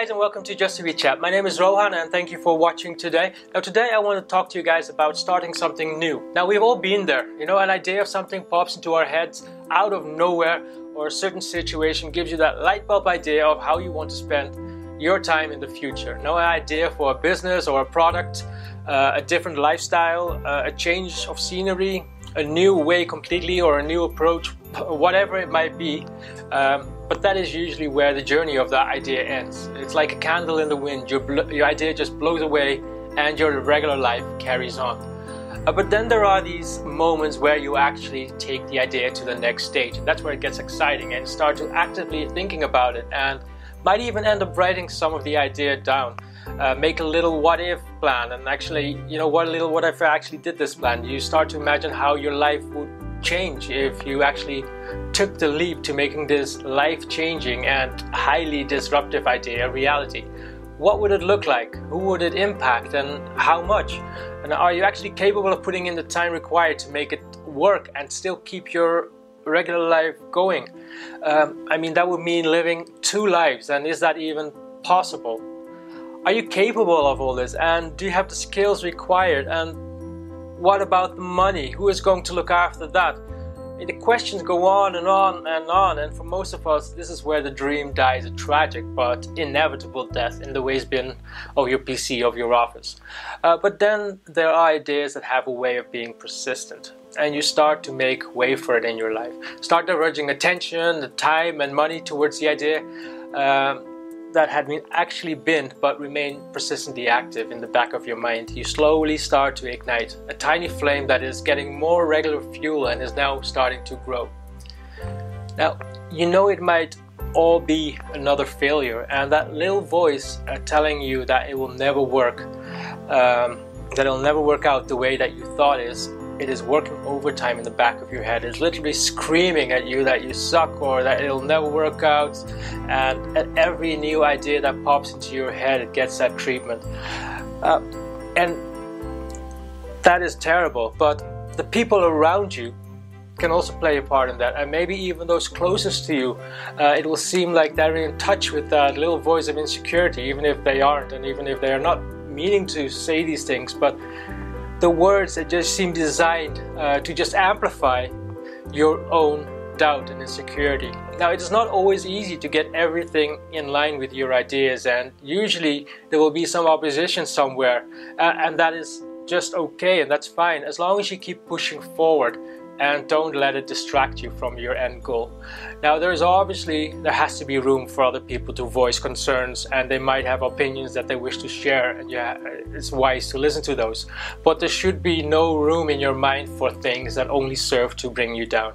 guys, and welcome to Just a WeChat. My name is Rohan and thank you for watching today. Now today I want to talk to you guys about starting something new. Now we've all been there, you know, an idea of something pops into our heads out of nowhere, or a certain situation gives you that light bulb idea of how you want to spend your time in the future. Now an idea for a business or a product, a different lifestyle, a change of scenery, a new way completely, or a new approach, whatever it might be. But that is usually where the journey of that idea ends. It's like a candle in the wind. Your idea just blows away and your regular life carries on. But then there are these moments where you actually take the idea to the next stage. That's where it gets exciting and start to actively thinking about it, and might even end up writing some of the idea down. Make a little what-if plan, and actually, you know, what if I actually did this plan? You start to imagine how your life would change if you actually took the leap to making this life-changing and highly disruptive idea a reality. What would it look like? Who would it impact, and how much? And are you actually capable of putting in the time required to make it work and still keep your regular life going? I mean, that would mean living two lives, and is that even possible? Are you capable of all this, and do you have the skills required, and what about the money? Who is going to look after that? The questions go on and on and on, and for most of us this is where the dream dies a tragic but inevitable death in the waste bin of your PC, of your office. But then there are ideas that have a way of being persistent, and you start to make way for it in your life. Start diverging attention, the time and money towards the idea that had been actually binned but remain persistently active in the back of your mind. You slowly start to ignite a tiny flame that is getting more regular fuel and is now starting to grow. Now, you know it might all be another failure, and that little voice telling you that it will never work, that it'll never work out the way that you thought it is working overtime in the back of your head. It's literally screaming at you that you suck, or that it'll never work out, and at every new idea that pops into your head it gets that treatment. And that is terrible, but the people around you can also play a part in that, and maybe even those closest to you. It will seem like they're in touch with that little voice of insecurity, even if they aren't, and even if they are not meaning to say these things, but the words that just seem designed to just amplify your own doubt and insecurity. Now, it is not always easy to get everything in line with your ideas, and usually there will be some opposition somewhere, and that is just okay, and that's fine, as long as you keep pushing forward and don't let it distract you from your end goal. Now, there has to be room for other people to voice concerns, and they might have opinions that they wish to share, and yeah, it's wise to listen to those, but there should be no room in your mind for things that only serve to bring you down.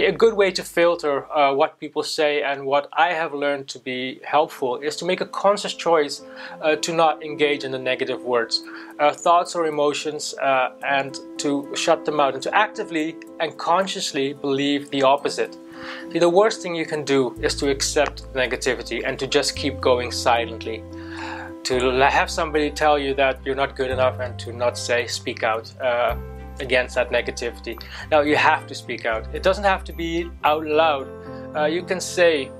A good way to filter what people say, and what I have learned to be helpful, is to make a conscious choice to not engage in the negative words, thoughts or emotions, and to shut them out, and to actively and consciously believe the opposite. See, the worst thing you can do is to accept negativity and to just keep going silently. To have somebody tell you that you're not good enough, and to not speak out against that negativity. Now, you have to speak out. It doesn't have to be out loud. You can say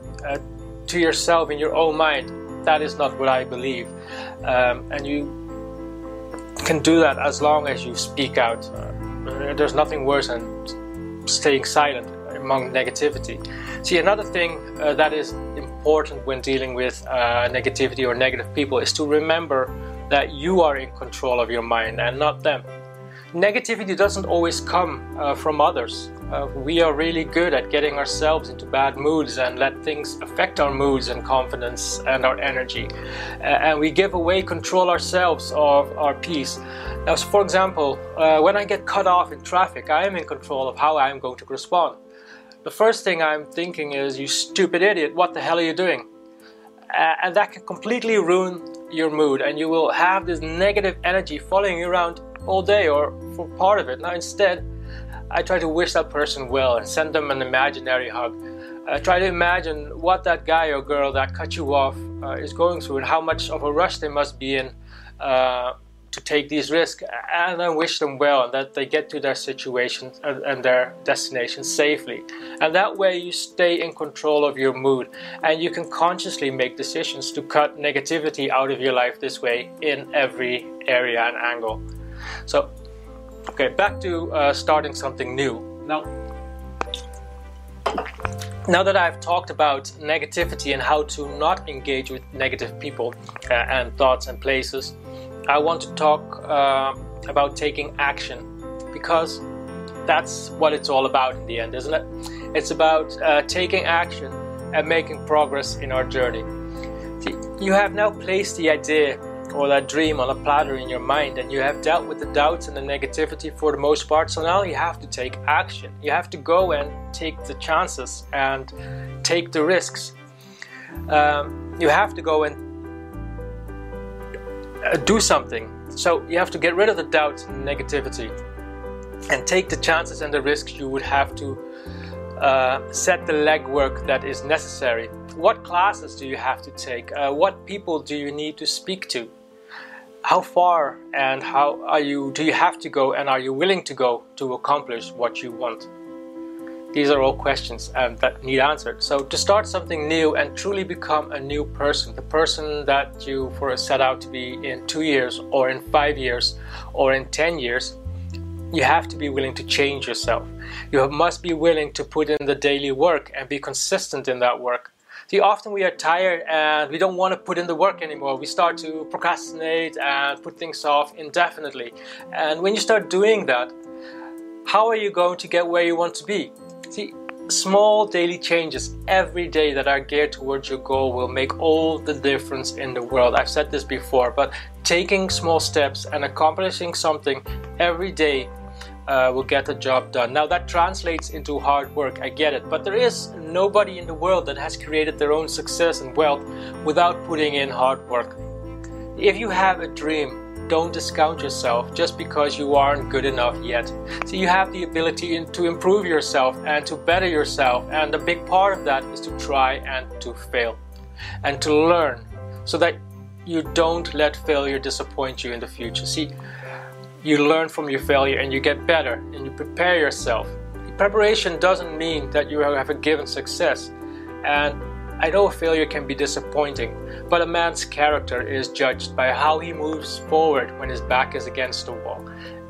to yourself in your own mind, that is not what I believe, and you can do that as long as you speak out. There's nothing worse than staying silent among negativity. See, another thing that is important when dealing with negativity or negative people is to remember that you are in control of your mind and not them. Negativity doesn't always come from others. We are really good at getting ourselves into bad moods and let things affect our moods and confidence and our energy. And we give away control ourselves of our peace. Now, for example, when I get cut off in traffic, I am in control of how I am going to respond. The first thing I'm thinking is, you stupid idiot, what the hell are you doing? And that can completely ruin your mood, and you will have this negative energy following you around all day or for part of it. Now, instead, I try to wish that person well and send them an imaginary hug. I try to imagine what that guy or girl that cut you off is going through, and how much of a rush they must be in to take these risks, and I wish them well, that they get to their situation and their destination safely. And that way you stay in control of your mood, and you can consciously make decisions to cut negativity out of your life this way in every area and angle. So, okay, back to starting something new. Now that I've talked about negativity and how to not engage with negative people and thoughts and places, I want to talk about taking action, because that's what it's all about in the end, isn't it? It's about taking action and making progress in our journey. You have now placed the idea or that dream on a platter in your mind, and you have dealt with the doubts and the negativity for the most part, so now you have to take action. You have to go and take the chances and take the risks. You have to go and do something. So you have to get rid of the doubts and negativity and take the chances and the risks. You would have to set the legwork that is necessary. What classes do you have to take? What people do you need to speak to? How far and how are you? Do you have to go, and are you willing to go to accomplish what you want? These are all questions that need answered. So to start something new and truly become a new person, the person that you set out to be in 2 years or in 5 years or in 10 years, you have to be willing to change yourself. You must be willing to put in the daily work and be consistent in that work. See, often we are tired and we don't want to put in the work anymore. We start to procrastinate and put things off indefinitely. And when you start doing that, how are you going to get where you want to be? See, small daily changes every day that are geared towards your goal will make all the difference in the world. I've said this before, but taking small steps and accomplishing something every day will get the job done. Now that translates into hard work, I get it, but there is nobody in the world that has created their own success and wealth without putting in hard work. If you have a dream, don't discount yourself just because you aren't good enough yet. So you have the ability to improve yourself and to better yourself, and a big part of that is to try and to fail and to learn, so that you don't let failure disappoint you in the future. See, you learn from your failure and you get better and you prepare yourself. Preparation doesn't mean that you have a given success. And I know failure can be disappointing, but a man's character is judged by how he moves forward when his back is against the wall.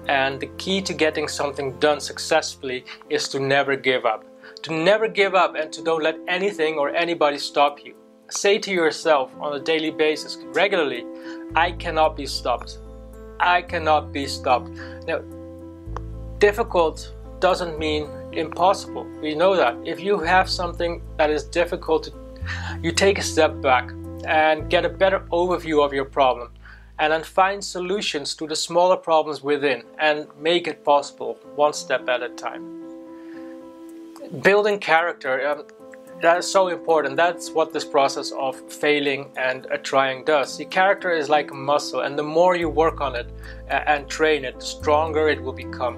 And the key to getting something done successfully is to never give up. To never give up and to don't let anything or anybody stop you. Say to yourself on a daily basis, regularly, I cannot be stopped. I cannot be stopped. Now, difficult doesn't mean impossible. We know that. If you have something that is difficult, you take a step back and get a better overview of your problem, and then find solutions to the smaller problems within and make it possible one step at a time. Building character, that is so important. That's what this process of failing and trying does. Your character is like a muscle, and the more you work on it and train it, the stronger it will become.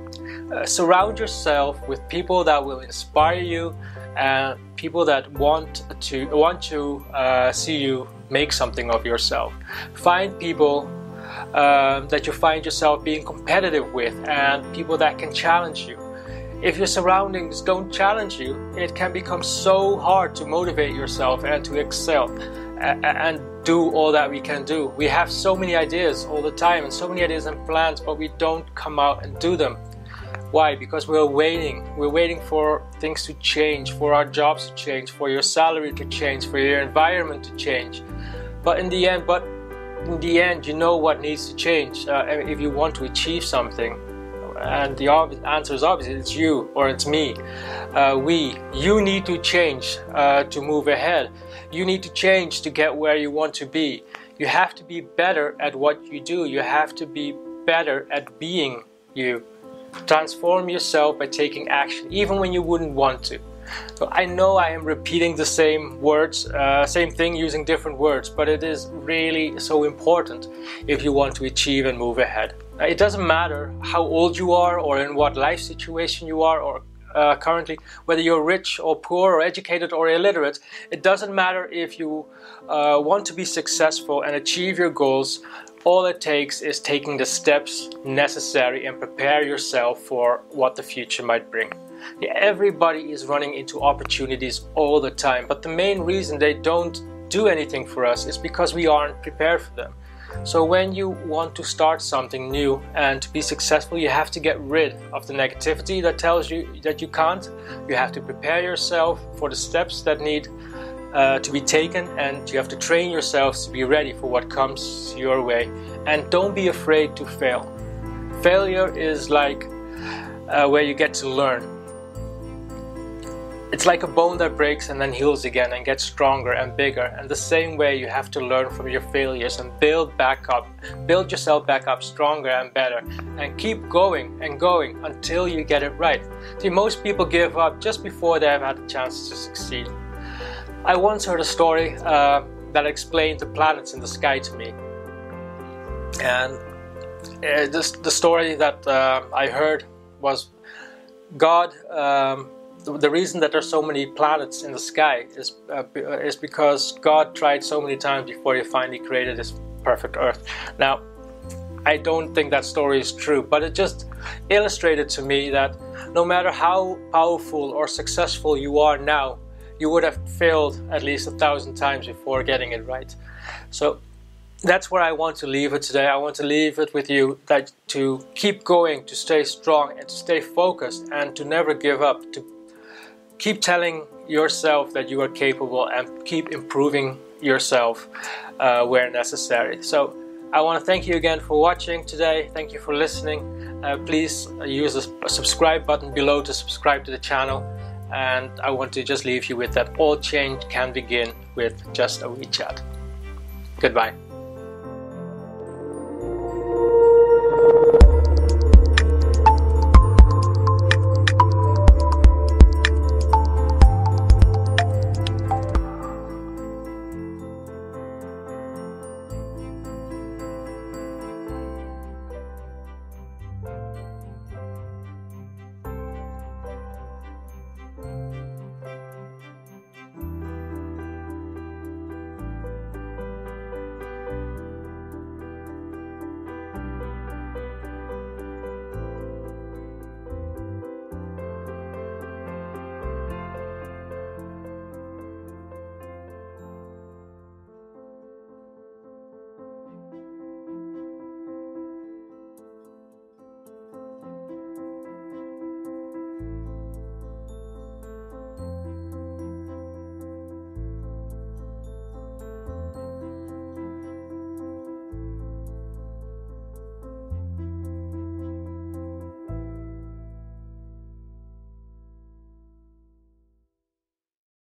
Surround yourself with people that will inspire you and people that want to see you make something of yourself. Find people that you find yourself being competitive with, and people that can challenge you. If your surroundings don't challenge you, it can become so hard to motivate yourself and to excel and do all that we can do. We have so many ideas all the time and so many ideas and plans, but we don't come out and do them. Why? Because we're waiting. We're waiting for things to change, for our jobs to change, for your salary to change, for your environment to change. But in the end, you know what needs to change if you want to achieve something. And the answer is obvious, it's you or it's me. You need to change to move ahead. You need to change to get where you want to be. You have to be better at what you do. You have to be better at being you. Transform yourself by taking action, even when you wouldn't want to. So I know I am repeating the same words, same thing using different words, but it is really so important if you want to achieve and move ahead. It doesn't matter how old you are or in what life situation you are or currently, whether you're rich or poor or educated or illiterate. It doesn't matter if you want to be successful and achieve your goals. All it takes is taking the steps necessary and prepare yourself for what the future might bring. Yeah, everybody is running into opportunities all the time, but the main reason they don't do anything for us is because we aren't prepared for them. So when you want to start something new and to be successful, you have to get rid of the negativity that tells you that you can't. You have to prepare yourself for the steps that need to be taken, and you have to train yourselves to be ready for what comes your way. And don't be afraid to fail. Failure is like where you get to learn. It's like a bone that breaks and then heals again and gets stronger and bigger. And the same way, you have to learn from your failures and build back up, build yourself back up stronger and better, and keep going and going until you get it right. See, most people give up just before they have had a chance to succeed. I once heard a story that explained the planets in the sky to me. And the story that I heard was God. The reason that there's so many planets in the sky is because God tried so many times before He finally created His perfect Earth. Now, I don't think that story is true, but it just illustrated to me that no matter how powerful or successful you are now, you would have failed at least 1,000 times before getting it right. So that's where I want to leave it today. I want to leave it with you that to keep going, to stay strong, and to stay focused, and to never give up. To keep telling yourself that you are capable and keep improving yourself where necessary. So I want to thank you again for watching today. Thank you for listening. Please use the subscribe button below to subscribe to the channel. And I want to just leave you with that all change can begin with just a wee chat. Goodbye.